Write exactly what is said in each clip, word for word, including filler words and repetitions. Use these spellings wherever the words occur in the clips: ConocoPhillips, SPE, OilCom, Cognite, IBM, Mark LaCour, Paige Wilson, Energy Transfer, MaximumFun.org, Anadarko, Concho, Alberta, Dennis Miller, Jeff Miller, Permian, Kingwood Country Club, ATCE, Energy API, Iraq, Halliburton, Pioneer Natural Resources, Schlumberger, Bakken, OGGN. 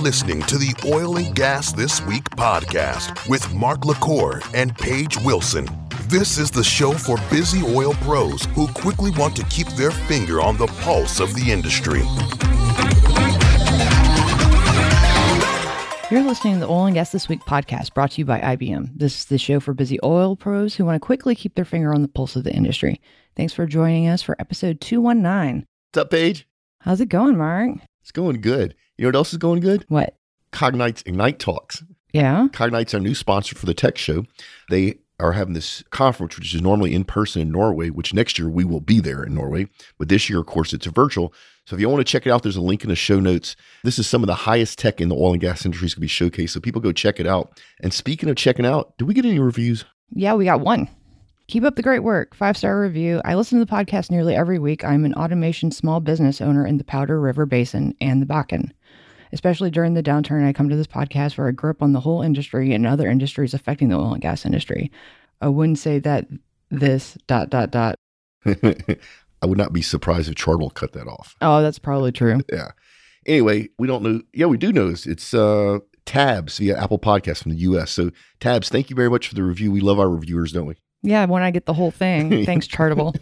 listening to the Oil and Gas This Week podcast with Mark LaCour and Paige Wilson. This is the show for busy oil pros who quickly want to keep their finger on the pulse of the industry. You're listening to the Oil and Gas This Week podcast brought to you by I B M. This is the show for busy oil pros who want to quickly keep their finger on the pulse of the industry. Thanks for joining us for episode two nineteen. What's up, Paige? How's it going, Mark? It's going good. You know what else is going good? What? Cognite's Ignite Talks. Yeah? Cognite's our new sponsor for the tech show. They are having this conference, which is normally in person in Norway, which next year we will be there in Norway. But this year, of course, it's a virtual. So if you want to check it out, there's a link in the show notes. This is some of the highest tech in the oil and gas industry is going to be showcased. So people go check it out. And speaking of checking out, did we get any reviews? Yeah, we got one. Keep up the great work. Five-star review. I listen to the podcast nearly every week. I'm an automation small business owner in the Powder River Basin and the Bakken. Especially during the downturn, I come to this podcast for a grip on the whole industry and other industries affecting the oil and gas industry. I wouldn't say that this dot, dot, dot. I would not be surprised if Chartwell cut that off. Oh, that's probably true. Yeah. Anyway, we don't know. Yeah, we do know. It's, it's uh, Tabs via Apple Podcasts from the U S. So Tabs, thank you very much for the review. We love our reviewers, don't we? Yeah, when I get the whole thing. Thanks, Chartwell.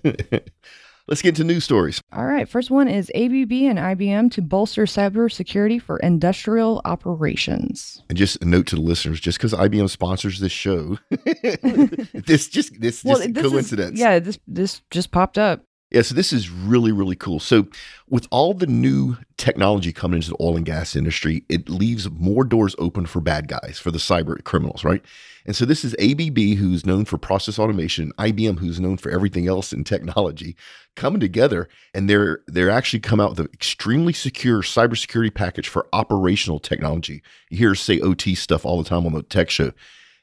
Let's get to news stories. All right. First one is A B B and I B M to bolster cybersecurity for industrial operations. And just a note to the listeners, just because I B M sponsors this show, this just this, well, just this coincidence. Is, yeah, this this just popped up. Yeah, so this is really, really cool. So with all the new technology coming into the oil and gas industry, it leaves more doors open for bad guys, for the cyber criminals, right? And so this is A B B, who's known for process automation, I B M, who's known for everything else in technology, coming together, and they're they're actually come out with an extremely secure cybersecurity package for operational technology. You hear us say O T stuff all the time on the tech show.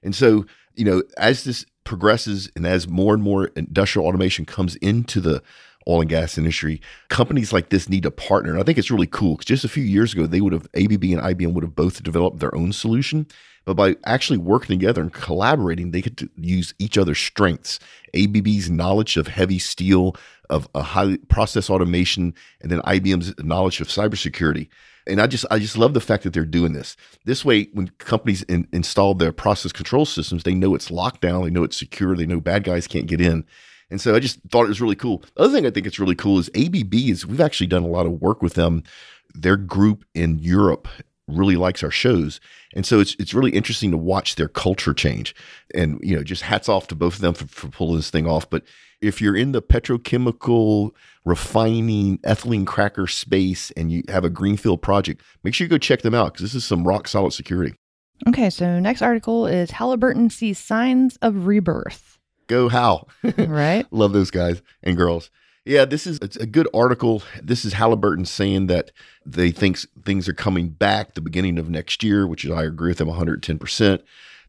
And so, you know, as this progresses and as more and more industrial automation comes into the oil and gas industry, companies like this need to partner. And I think it's really cool because just a few years ago, they would have, A B B and I B M would have both developed their own solution. But by actually working together and collaborating, they could use each other's strengths. A B B's knowledge of heavy steel, of a high process automation, and then I B M's knowledge of cybersecurity. And I just I just love the fact that they're doing this. This way, when companies in, install their process control systems, they know it's locked down, they know it's secure, they know bad guys can't get in. And so I just thought it was really cool. The other thing I think it's really cool is A B B is, we've actually done a lot of work with them. Their group in Europe really likes our shows. And so it's it's really interesting to watch their culture change. And, you know, just hats off to both of them for, for pulling this thing off. But if you're in the petrochemical, refining, ethylene cracker space and you have a greenfield project, make sure you go check them out because this is some rock solid security. Okay, so next article is Halliburton sees signs of rebirth. Go Hal. Right? Love those guys and girls. Yeah, this is it's a good article. This is Halliburton saying that they think things are coming back the beginning of next year, which is, I agree with them one hundred ten percent.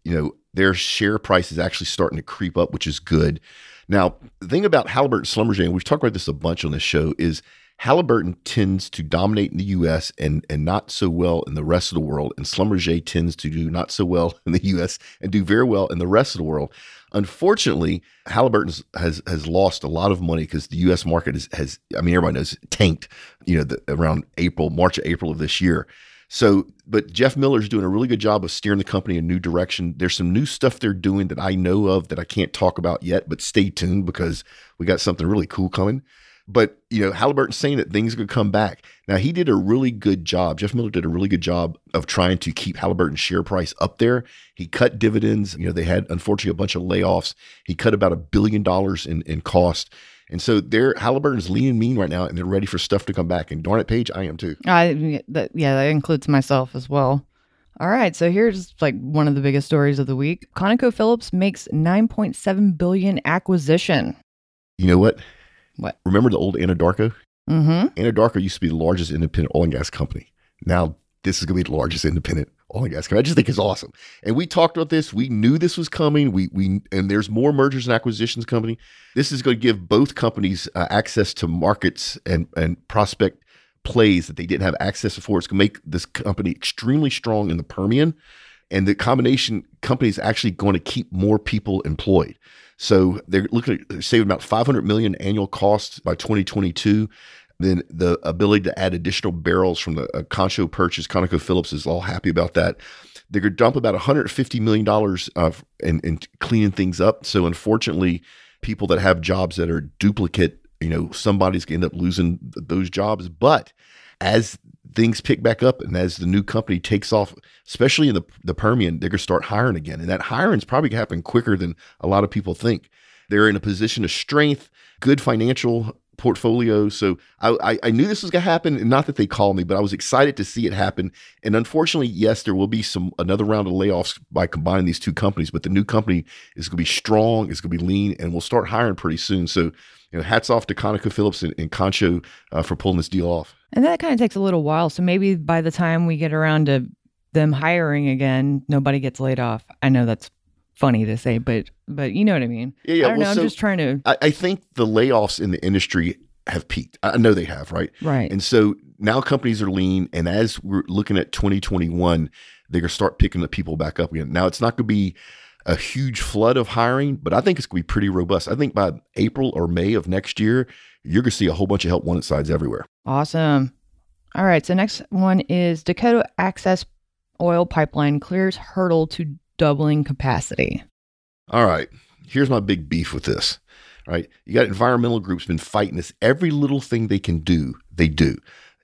You know, their share price is actually starting to creep up, which is good. Now, the thing about Halliburton Schlumberger, and we've talked about this a bunch on this show, is Halliburton tends to dominate in the U S and, and not so well in the rest of the world. And Schlumberger tends to do not so well in the U S and do very well in the rest of the world. Unfortunately, Halliburton has has lost a lot of money because the U S market is, has, I mean, everybody knows, tanked, you know, the, around April, March, April of this year. So, but Jeff Miller is doing a really good job of steering the company in a new direction. There's some new stuff they're doing that I know of that I can't talk about yet, but stay tuned because we got something really cool coming. But, you know, Halliburton's saying that things are going to come back. Now, he did a really good job. Jeff Miller did a really good job of trying to keep Halliburton's share price up there. He cut dividends. You know, they had, unfortunately, a bunch of layoffs. He cut about a billion dollars in, in cost. And so they're, Halliburton's lean and mean right now, and they're ready for stuff to come back. And darn it, Paige, I am too. I, that, yeah, that includes myself as well. All right, so here's like one of the biggest stories of the week. ConocoPhillips makes nine point seven billion dollars acquisition. You know what? What? Remember the old Anadarko? Mm-hmm. Anadarko used to be the largest independent oil and gas company. Now this is going to be the largest independent oil and gas company. I just think it's awesome. And we talked about this. We knew this was coming. We we and there's more mergers and acquisitions coming. This is going to give both companies uh, access to markets and and prospect plays that they didn't have access before. It's going to make this company extremely strong in the Permian. And the combination company is actually going to keep more people employed. So they're looking at saving about five hundred million annual costs by twenty twenty-two. Then the ability to add additional barrels from the uh, Concho purchase, ConocoPhillips is all happy about that. They could dump about one hundred fifty million dollars uh, in, in cleaning things up. So unfortunately, people that have jobs that are duplicate, you know, somebody's going to end up losing th- those jobs. But as things pick back up and as the new company takes off, especially in the, the Permian, they're going to start hiring again. And that hiring is probably going to happen quicker than a lot of people think. They're in a position of strength, good financial portfolio. So I, I knew this was going to happen. Not that they called me, but I was excited to see it happen. And unfortunately, yes, there will be some another round of layoffs by combining these two companies, but the new company is going to be strong. It's going to be lean, and we'll start hiring pretty soon. So, you know, hats off to ConocoPhillips and, and Concho uh, for pulling this deal off. And that kind of takes a little while. So maybe by the time we get around to them hiring again, nobody gets laid off. I know that's funny to say, but but you know what I mean. Yeah, yeah. I don't well, know. I'm so just trying to. I, I think the layoffs in the industry have peaked. I know they have, right? Right. And so now companies are lean, and as we're looking at twenty twenty-one, they're gonna start picking the people back up again. Now it's not gonna be a huge flood of hiring, but I think it's gonna be pretty robust. I think by April or May of next year, you're gonna see a whole bunch of help wanted sides everywhere. Awesome. All right. So next one is Dakota Access Oil Pipeline clears hurdle to doubling capacity. All right. Here's my big beef with this. All right. You got environmental groups been fighting this. Every little thing they can do, they do.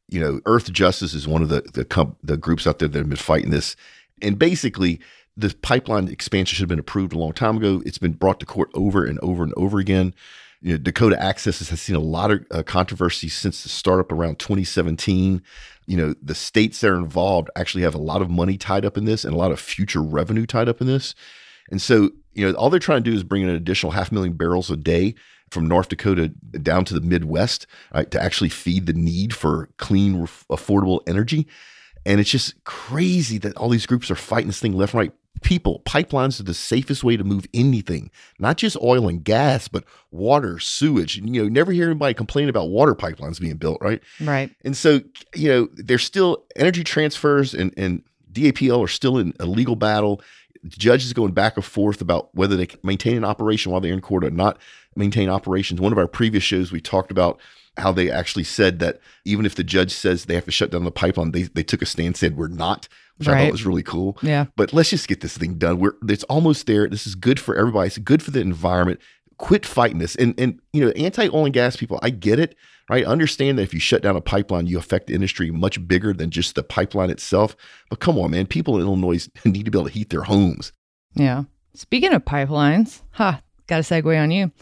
You know, Earth Justice is one of the the, comp- the groups out there that have been fighting this. And basically, the pipeline expansion should have been approved a long time ago. It's been brought to court over and over and over again. You know, Dakota Access has seen a lot of uh, controversy since the startup around twenty seventeen. You know, the states that are involved actually have a lot of money tied up in this and a lot of future revenue tied up in this. And so, you know, all they're trying to do is bring in an additional half million barrels a day from North Dakota down to the Midwest, right, to actually feed the need for clean, ref- affordable energy. And it's just crazy that all these groups are fighting this thing left and right. People, pipelines are the safest way to move anything, not just oil and gas, but water, sewage. You know, never hear anybody complain about water pipelines being built, right? Right. And so, you know, there's still energy transfers and, and D A P L are still in a legal battle. Judges going back and forth about whether they can maintain an operation while they're in court or not maintain operations. One of our previous shows, we talked about how they actually said that even if the judge says they have to shut down the pipeline, they they took a stand and said, we're not, which right. I thought was really cool. Yeah. But let's just get this thing done. We're It's almost there. This is good for everybody. It's good for the environment. Quit fighting this. And, and you know, anti-oil and gas people, I get it, right? I understand that if you shut down a pipeline, you affect the industry much bigger than just the pipeline itself. But come on, man. People in Illinois need to be able to heat their homes. Yeah. Speaking of pipelines, ha, huh, got a segue on you.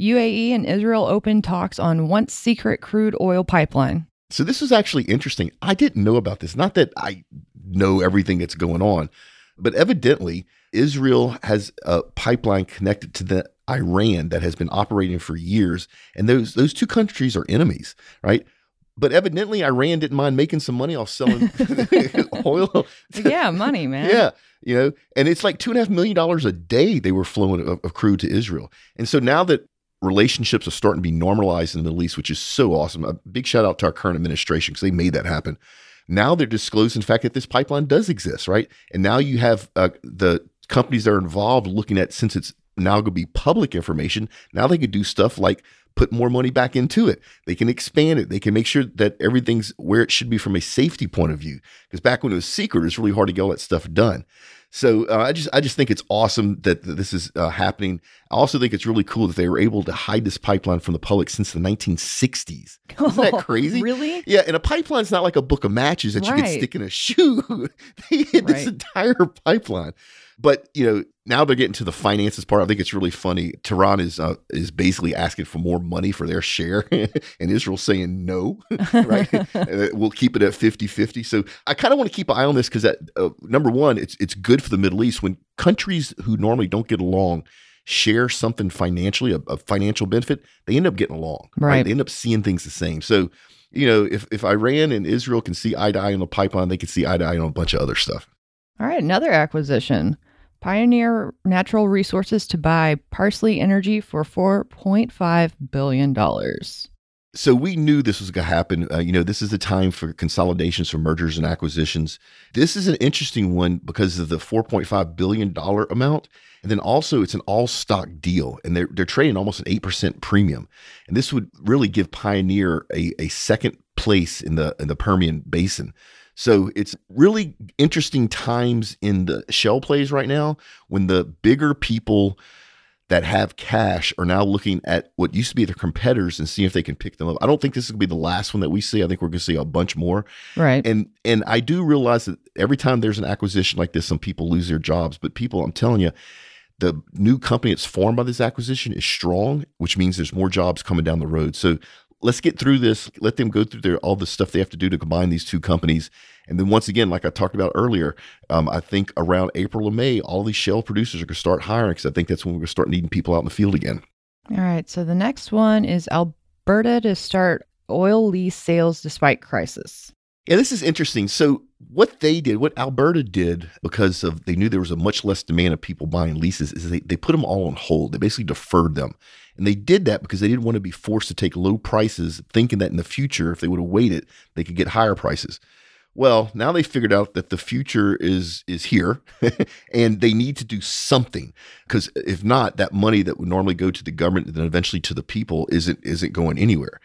U A E and Israel open talks on once secret crude oil pipeline. So this is actually interesting. I didn't know about this. Not that I know everything that's going on, but evidently Israel has a pipeline connected to the Iran that has been operating for years. And those those two countries are enemies, right? But evidently Iran didn't mind making some money off selling oil. Yeah, money, man. Yeah. You know, and it's like two and a half million dollars a day they were flowing of, of crude to Israel. And so now that relationships are starting to be normalized in the Middle East, which is so awesome. A big shout out to our current administration because they made that happen. Now they're disclosing the fact that this pipeline does exist, right? And now you have uh, the companies that are involved looking at, since it's now going to be public information, now they could do stuff like put more money back into it. They can expand it. They can make sure that everything's where it should be from a safety point of view. Because back when it was secret, it's really hard to get all that stuff done. So uh, I just I just think it's awesome that this is uh, happening. I also think it's really cool that they were able to hide this pipeline from the public since the nineteen sixties. Isn't that crazy? Oh, really? Yeah, and a pipeline's not like a book of matches that right. you can stick in a shoe. They hid right. this entire pipeline. But, you know, now they're getting to the finances part. I think it's really funny. Tehran is uh, is basically asking for more money for their share and Israel's saying no, right? We'll keep it at fifty-fifty. So I kind of want to keep an eye on this because uh, number one, it's it's good for the Middle East when countries who normally don't get along share something financially, a, a financial benefit, they end up getting along, right? right? They end up seeing things the same. So, you know, if, if Iran and Israel can see eye to eye on the pipeline, they can see eye to eye on a bunch of other stuff. All right, another acquisition. Pioneer Natural Resources to buy Parsley Energy for four point five billion dollars. So we knew this was going to happen. Uh, you know, this is the time for consolidations, for mergers and acquisitions. This is an interesting one because of the four point five billion dollars amount. And then also it's an all-stock deal, and they're, they're trading almost an eight percent premium. And this would really give Pioneer a, a second place in the in the Permian Basin. So it's really interesting times in the shale plays right now when the bigger people that have cash are now looking at what used to be their competitors and seeing if they can pick them up. I don't think this is going to be the last one that we see. I think we're going to see a bunch more. Right. And and I do realize that every time there's an acquisition like this, some people lose their jobs. But people, I'm telling you, the new company that's formed by this acquisition is strong, which means there's more jobs coming down the road. So let's get through this. Let them go through their all the stuff they have to do to combine these two companies. And then once again, like I talked about earlier, um, I think around April or May, all these shale producers are going to start hiring because I think that's when we're going to start needing people out in the field again. All right. So the next one is Alberta to start oil lease sales despite crisis. Yeah, this is interesting. So what they did, what Alberta did, because of they knew there was a much less demand of people buying leases, is they, they put them all on hold. They basically deferred them. And they did that because they didn't want to be forced to take low prices, thinking that in the future, if they would have waited, they could get higher prices. Well, now they figured out that the future is is here and they need to do something, because if not, that money that would normally go to the government and then eventually to the people isn't isn't going anywhere.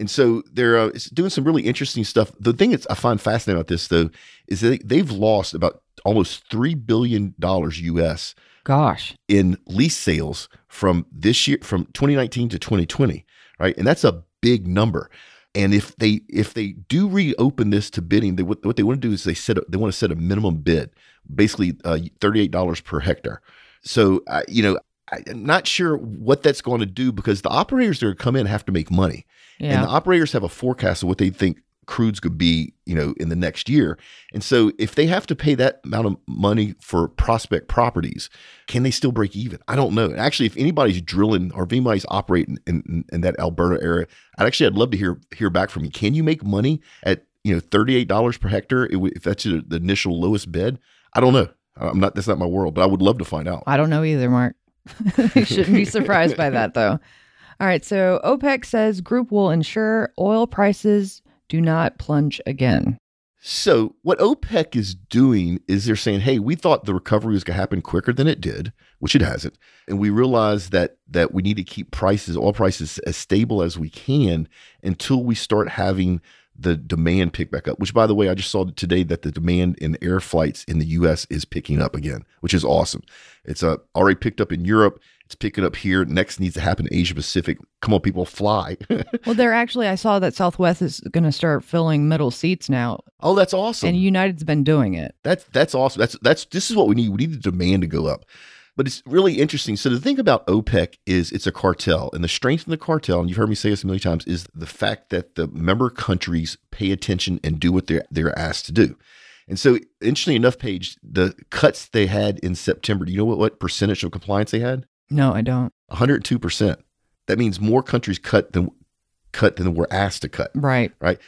And so they're uh, doing some really interesting stuff. The thing that's I find fascinating about this, though, is that they've lost about almost three billion dollars U S Gosh. In lease sales from this year, from twenty nineteen to twenty twenty, right? And that's a big number. And if they if they do reopen this to bidding, they, what, what they want to do is they set a, they want to set a minimum bid, basically uh, thirty-eight dollars per hectare. So uh, you know, I, I'm not sure what that's going to do, because the operators that are come in have to make money, yeah. And the operators have a forecast of what they think crudes could be, you know, in the next year. And so if they have to pay that amount of money for prospect properties, can they still break even? I don't know. And actually, if anybody's drilling or if anybody's operating in, in, in that Alberta area, I'd actually, I'd love to hear, hear back from you. Can you make money at, you know, thirty-eight dollars per hectare? If that's the initial lowest bid? I don't know. I'm not, that's not my world, but I would love to find out. I don't know either, Mark. You shouldn't be surprised by that though. All right. So OPEC says group will ensure oil prices do not plunge again. So what OPEC is doing is they're saying, hey, we thought the recovery was going to happen quicker than it did, which it hasn't. And we realized that that we need to keep prices, oil prices, as stable as we can until we start having the demand pick back up, which, by the way, I just saw today that the demand in air flights in the U S is picking up again, which is awesome. It's uh, already picked up in Europe. It's picking up here. Next needs to happen in Asia Pacific. Come on, people, fly. Well, they're actually, I saw that Southwest is going to start filling middle seats now. Oh, that's awesome. And United's been doing it. That's that's awesome. That's that's this is what we need. We need the demand to go up. But it's really interesting. So the thing about OPEC is it's a cartel, and the strength of the cartel, and you've heard me say this a million times, is the fact that the member countries pay attention and do what they're, they're asked to do. And so interestingly enough, Paige, the cuts they had in September, do you know what, what percentage of compliance they had? No, I don't. one hundred two percent. That means more countries cut than cut than were asked to cut. Right. Right.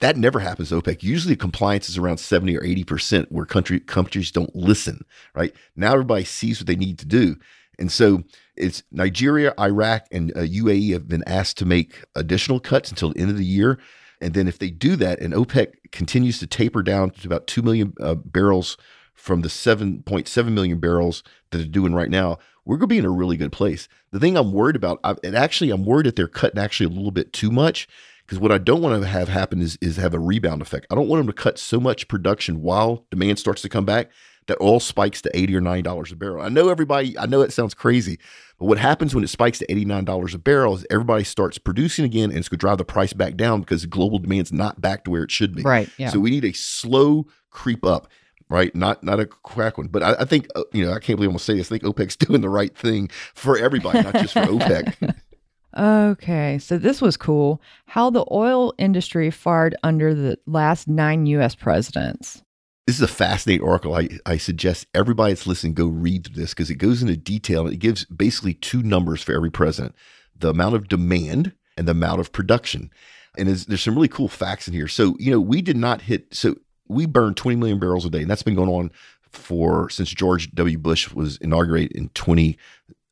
That never happens to OPEC. Usually compliance is around seventy or eighty percent where country, countries don't listen, right? Now everybody sees what they need to do. And so it's Nigeria, Iraq, and uh, U A E have been asked to make additional cuts until the end of the year. And then if they do that, and OPEC continues to taper down to about two million uh, barrels from the seven point seven million barrels that they're doing right now, we're going to be in a really good place. The thing I'm worried about, I, and actually I'm worried that they're cutting actually a little bit too much, because what I don't want to have happen is, is have a rebound effect. I don't want them to cut so much production while demand starts to come back that oil spikes to eighty or ninety dollars a barrel. I know everybody, I know it sounds crazy, but what happens when it spikes to eighty-nine dollars a barrel is everybody starts producing again, and it's going to drive the price back down because global demand's not back to where it should be. Right. Yeah. So we need a slow creep up, right? Not not a crack one. But I, I think, you know, I can't believe I'm going to say this. I think OPEC's doing the right thing for everybody, not just for OPEC. Okay, so this was cool. How the oil industry fared under the last nine U S presidents. This is a fascinating article. I, I suggest everybody that's listening go read this, because it goes into detail and it gives basically two numbers for every president: the amount of demand and the amount of production. And there's some really cool facts in here. So, you know, we did not hit, so we burned twenty million barrels a day, and that's been going on for since George W. Bush was inaugurated in 20.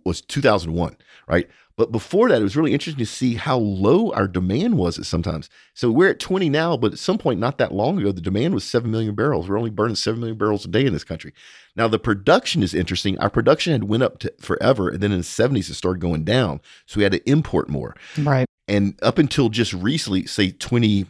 was two thousand one, right? But before that, it was really interesting to see how low our demand was at sometimes. So we're at twenty now, but at some point not that long ago, the demand was seven million barrels. We're only burning seven million barrels a day in this country. Now, the production is interesting. Our production had went up to forever, and then in the seventies, it started going down. So we had to import more. Right. And up until just recently, say twenty,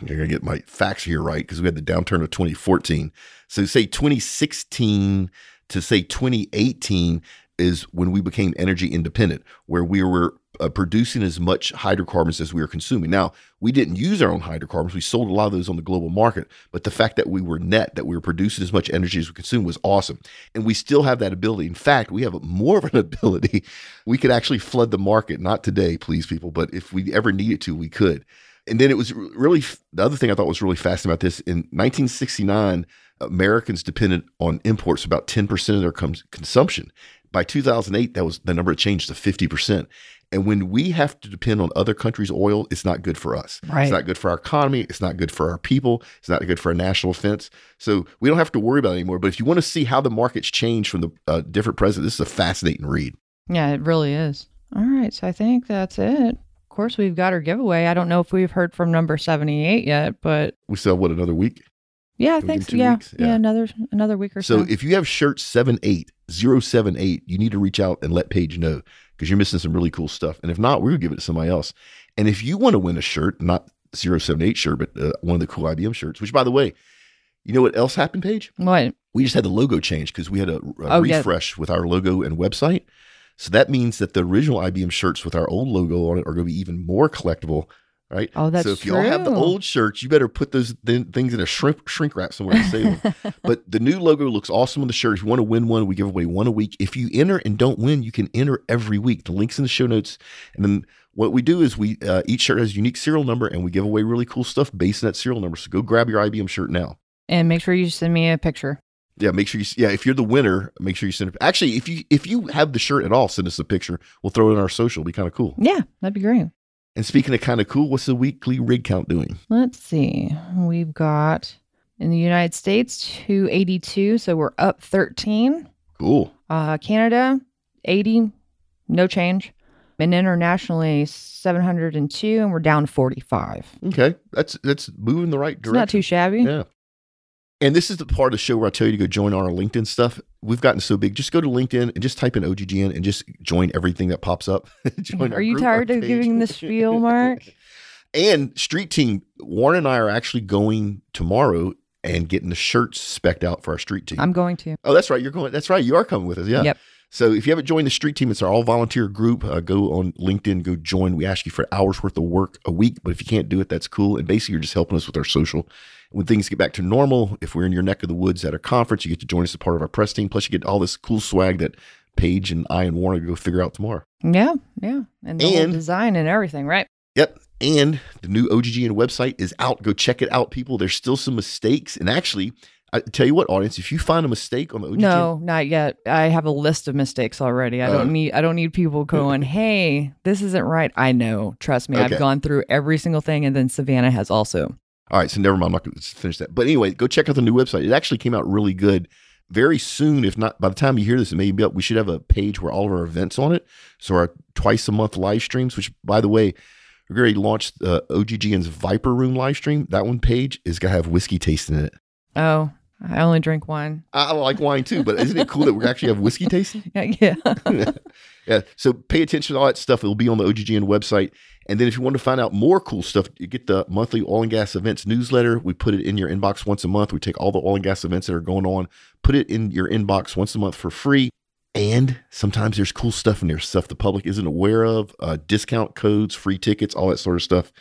you're going to get my facts here right, because we had the downturn of twenty fourteen. So say twenty sixteen to say twenty eighteen, is when we became energy independent, where we were uh, producing as much hydrocarbons as we were consuming. Now, we didn't use our own hydrocarbons. We sold a lot of those on the global market, but the fact that we were net, that we were producing as much energy as we consumed was awesome. And we still have that ability. In fact, we have more of an ability. We could actually flood the market, not today, please people, but if we ever needed to, we could. And then it was really, the other thing I thought was really fascinating about this, in nineteen sixty-nine, Americans depended on imports about ten percent of their com- consumption. By two thousand eight, that was the number changed to fifty percent. And when we have to depend on other countries' oil, it's not good for us. Right. It's not good for our economy. It's not good for our people. It's not good for our national defense. So we don't have to worry about it anymore. But if you want to see how the market's changed from the uh, different presidents, this is a fascinating read. Yeah, it really is. All right. So I think that's it. Of course, we've got our giveaway. I don't know if we've heard from number seventy-eight yet, but we still have, what, another week? Yeah, I think so. Yeah. yeah, yeah, another another week or so. So if you have shirt seven eight zero seven eight, you need to reach out and let Paige know, because you're missing some really cool stuff. And if not, we'll give it to somebody else. And if you want to win a shirt, not zero seven eight shirt, but uh, one of the cool I B M shirts, which, by the way, you know what else happened, Paige? What? We just had the logo change, because we had a, a oh, refresh yeah. with our logo and website. So that means that the original I B M shirts with our old logo on it are going to be even more collectible. Right. Oh, that's true. So if y'all have the old shirts, you better put those th- things in a shrink shrink wrap somewhere and save them. But the new logo looks awesome on the shirt. If you want to win one, we give away one a week. If you enter and don't win, you can enter every week. The link's in the show notes. And then what we do is we uh, each shirt has a unique serial number, and we give away really cool stuff based on that serial number. So go grab your I B M shirt now. And make sure you send me a picture. Yeah, make sure you. Yeah, if you're the winner, make sure you send it. Actually, if you if you have the shirt at all, send us a picture. We'll throw it in our social. It'll be kind of cool. Yeah, that'd be great. And speaking of kind of cool, what's the weekly rig count doing? Let's see. We've got in the United States, two eighty-two. So we're up thirteen. Cool. Uh, Canada, eighty. No change. And internationally, seven hundred two. And we're down forty-five. Okay. That's that's moving the right direction. It's not too shabby. Yeah. And this is the part of the show where I tell you to go join our LinkedIn stuff. We've gotten so big. Just go to LinkedIn and just type in O G G N and just join everything that pops up. join are you group, tired of giving the spiel, Mark? And Street Team, Warren and I are actually going tomorrow and getting the shirts specced out for our Street Team. I'm going to. Oh, that's right. You're going. That's right. You are coming with us. Yeah. Yep. So if you haven't joined the Street Team, it's our all-volunteer group. Uh, go on LinkedIn, go join. We ask you for an hour's worth of work a week, but if you can't do it, that's cool. And basically, you're just helping us with our social. When things get back to normal, if we're in your neck of the woods at a conference, you get to join us as part of our press team. Plus, you get all this cool swag that Paige and I and Warren go figure out tomorrow. Yeah, yeah. And the and, whole design and everything, right? Yep. And the new O G G N website is out. Go check it out, people. There's still some mistakes. And actually, I tell you what, audience, if you find a mistake on the O G G N. No, not yet. I have a list of mistakes already. I don't uh, need I don't need people going, hey, this isn't right. I know. Trust me. Okay. I've gone through every single thing. And then Savannah has also. All right. So never mind. I'm not going to finish that. But anyway, go check out the new website. It actually came out really good. Very soon, if not by the time you hear this, it may be up. We should have a page where all of our events on it. So our twice a month live streams, which, by the way, we already launched uh, O G G N's Viper Room live stream. That one page is going to have whiskey tasting in it. Oh, I only drink wine. I like wine too, but isn't it cool that we actually have whiskey tasting? Yeah. Yeah. So pay attention to all that stuff. It'll be on the O G G N website. And then if you want to find out more cool stuff, you get the monthly oil and gas events newsletter. We put it in your inbox once a month. We take all the oil and gas events that are going on, put it in your inbox once a month for free. And sometimes there's cool stuff in there, stuff the public isn't aware of, uh, discount codes, free tickets, all that sort of stuff.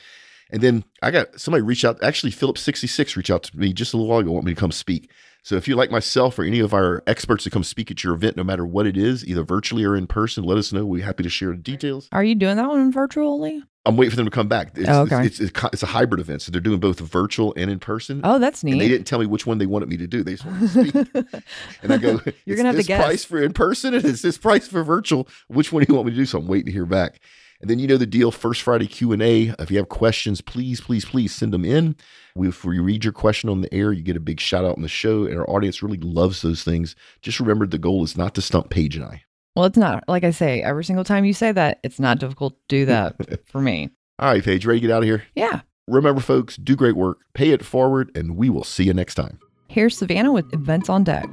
And then I got somebody reach out. Actually, Philip sixty-six reached out to me just a little while ago, want me to come speak. So if you like myself or any of our experts to come speak at your event, no matter what it is, either virtually or in person, let us know. We're happy to share the details. Are you doing that one virtually? I'm waiting for them to come back. It's, oh, okay. it's, it's, it's a hybrid event. So they're doing both virtual and in person. Oh, that's neat. And they didn't tell me which one they wanted me to do. They just wanted to speak. And I go, You're gonna have to guess. It's this price for in person and it's this price for virtual. Which one do you want me to do? So I'm waiting to hear back. And then you know the deal, First Friday Q and A. If you have questions, please, please, please send them in. We, if we read your question on the air, you get a big shout out on the show. And our audience really loves those things. Just remember, the goal is not to stump Paige and I. Well, it's not, like I say, every single time you say that, it's not difficult to do that for me. All right, Paige, ready to get out of here? Yeah. Remember, folks, do great work, pay it forward, and we will see you next time. Here's Savannah with Events on Deck.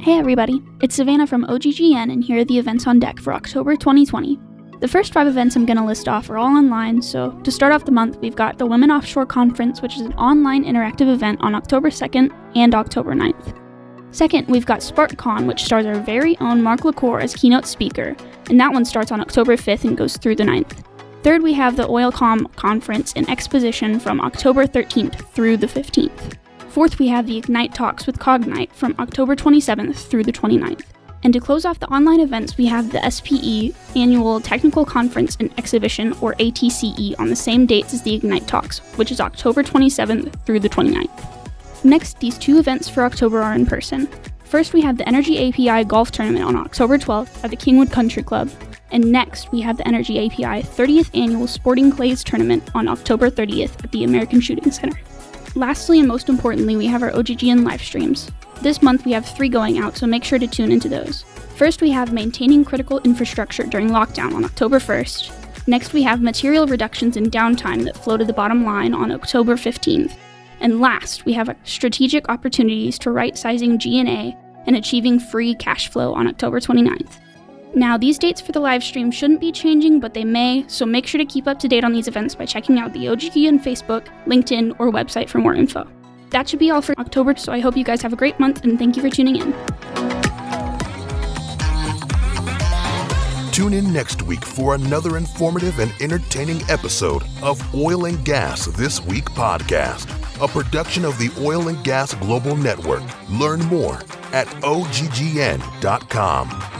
Hey, everybody. It's Savannah from O G G N, and here are the events on deck for October twenty twenty. The first five events I'm going to list off are all online, so to start off the month, we've got the Women Offshore Conference, which is an online interactive event on October second and October ninth. Second, we've got SparkCon, which stars our very own Mark LaCour as keynote speaker, and that one starts on October fifth and goes through the ninth. Third, we have the OilCom Conference and Exposition from October thirteenth through the fifteenth. Fourth, we have the Ignite Talks with Cognite from October twenty-seventh through the twenty-ninth. And to close off the online events, we have the S P E Annual Technical Conference and Exhibition, or A T C E, on the same dates as the Ignite Talks, which is October twenty-seventh through the twenty-ninth. Next, these two events for October are in person. First, we have the Energy A P I Golf Tournament on October twelfth at the Kingwood Country Club. And next, we have the Energy A P I thirtieth Annual Sporting Clays Tournament on October thirtieth at the American Shooting Center. Lastly, and most importantly, we have our O G G N live streams. This month, we have three going out, so make sure to tune into those. First, we have Maintaining Critical Infrastructure During Lockdown on October first. Next, we have Material Reductions in Downtime That Flow to the Bottom Line on October fifteenth. And last, we have Strategic Opportunities to Right-Sizing G and A and Achieving Free Cash Flow on October twenty-ninth. Now, these dates for the live stream shouldn't be changing, but they may, so make sure to keep up to date on these events by checking out the O G G N Facebook, LinkedIn, or website for more info. That should be all for October, so I hope you guys have a great month, and thank you for tuning in. Tune in next week for another informative and entertaining episode of Oil and Gas This Week podcast, a production of the Oil and Gas Global Network. Learn more at O G G N dot com.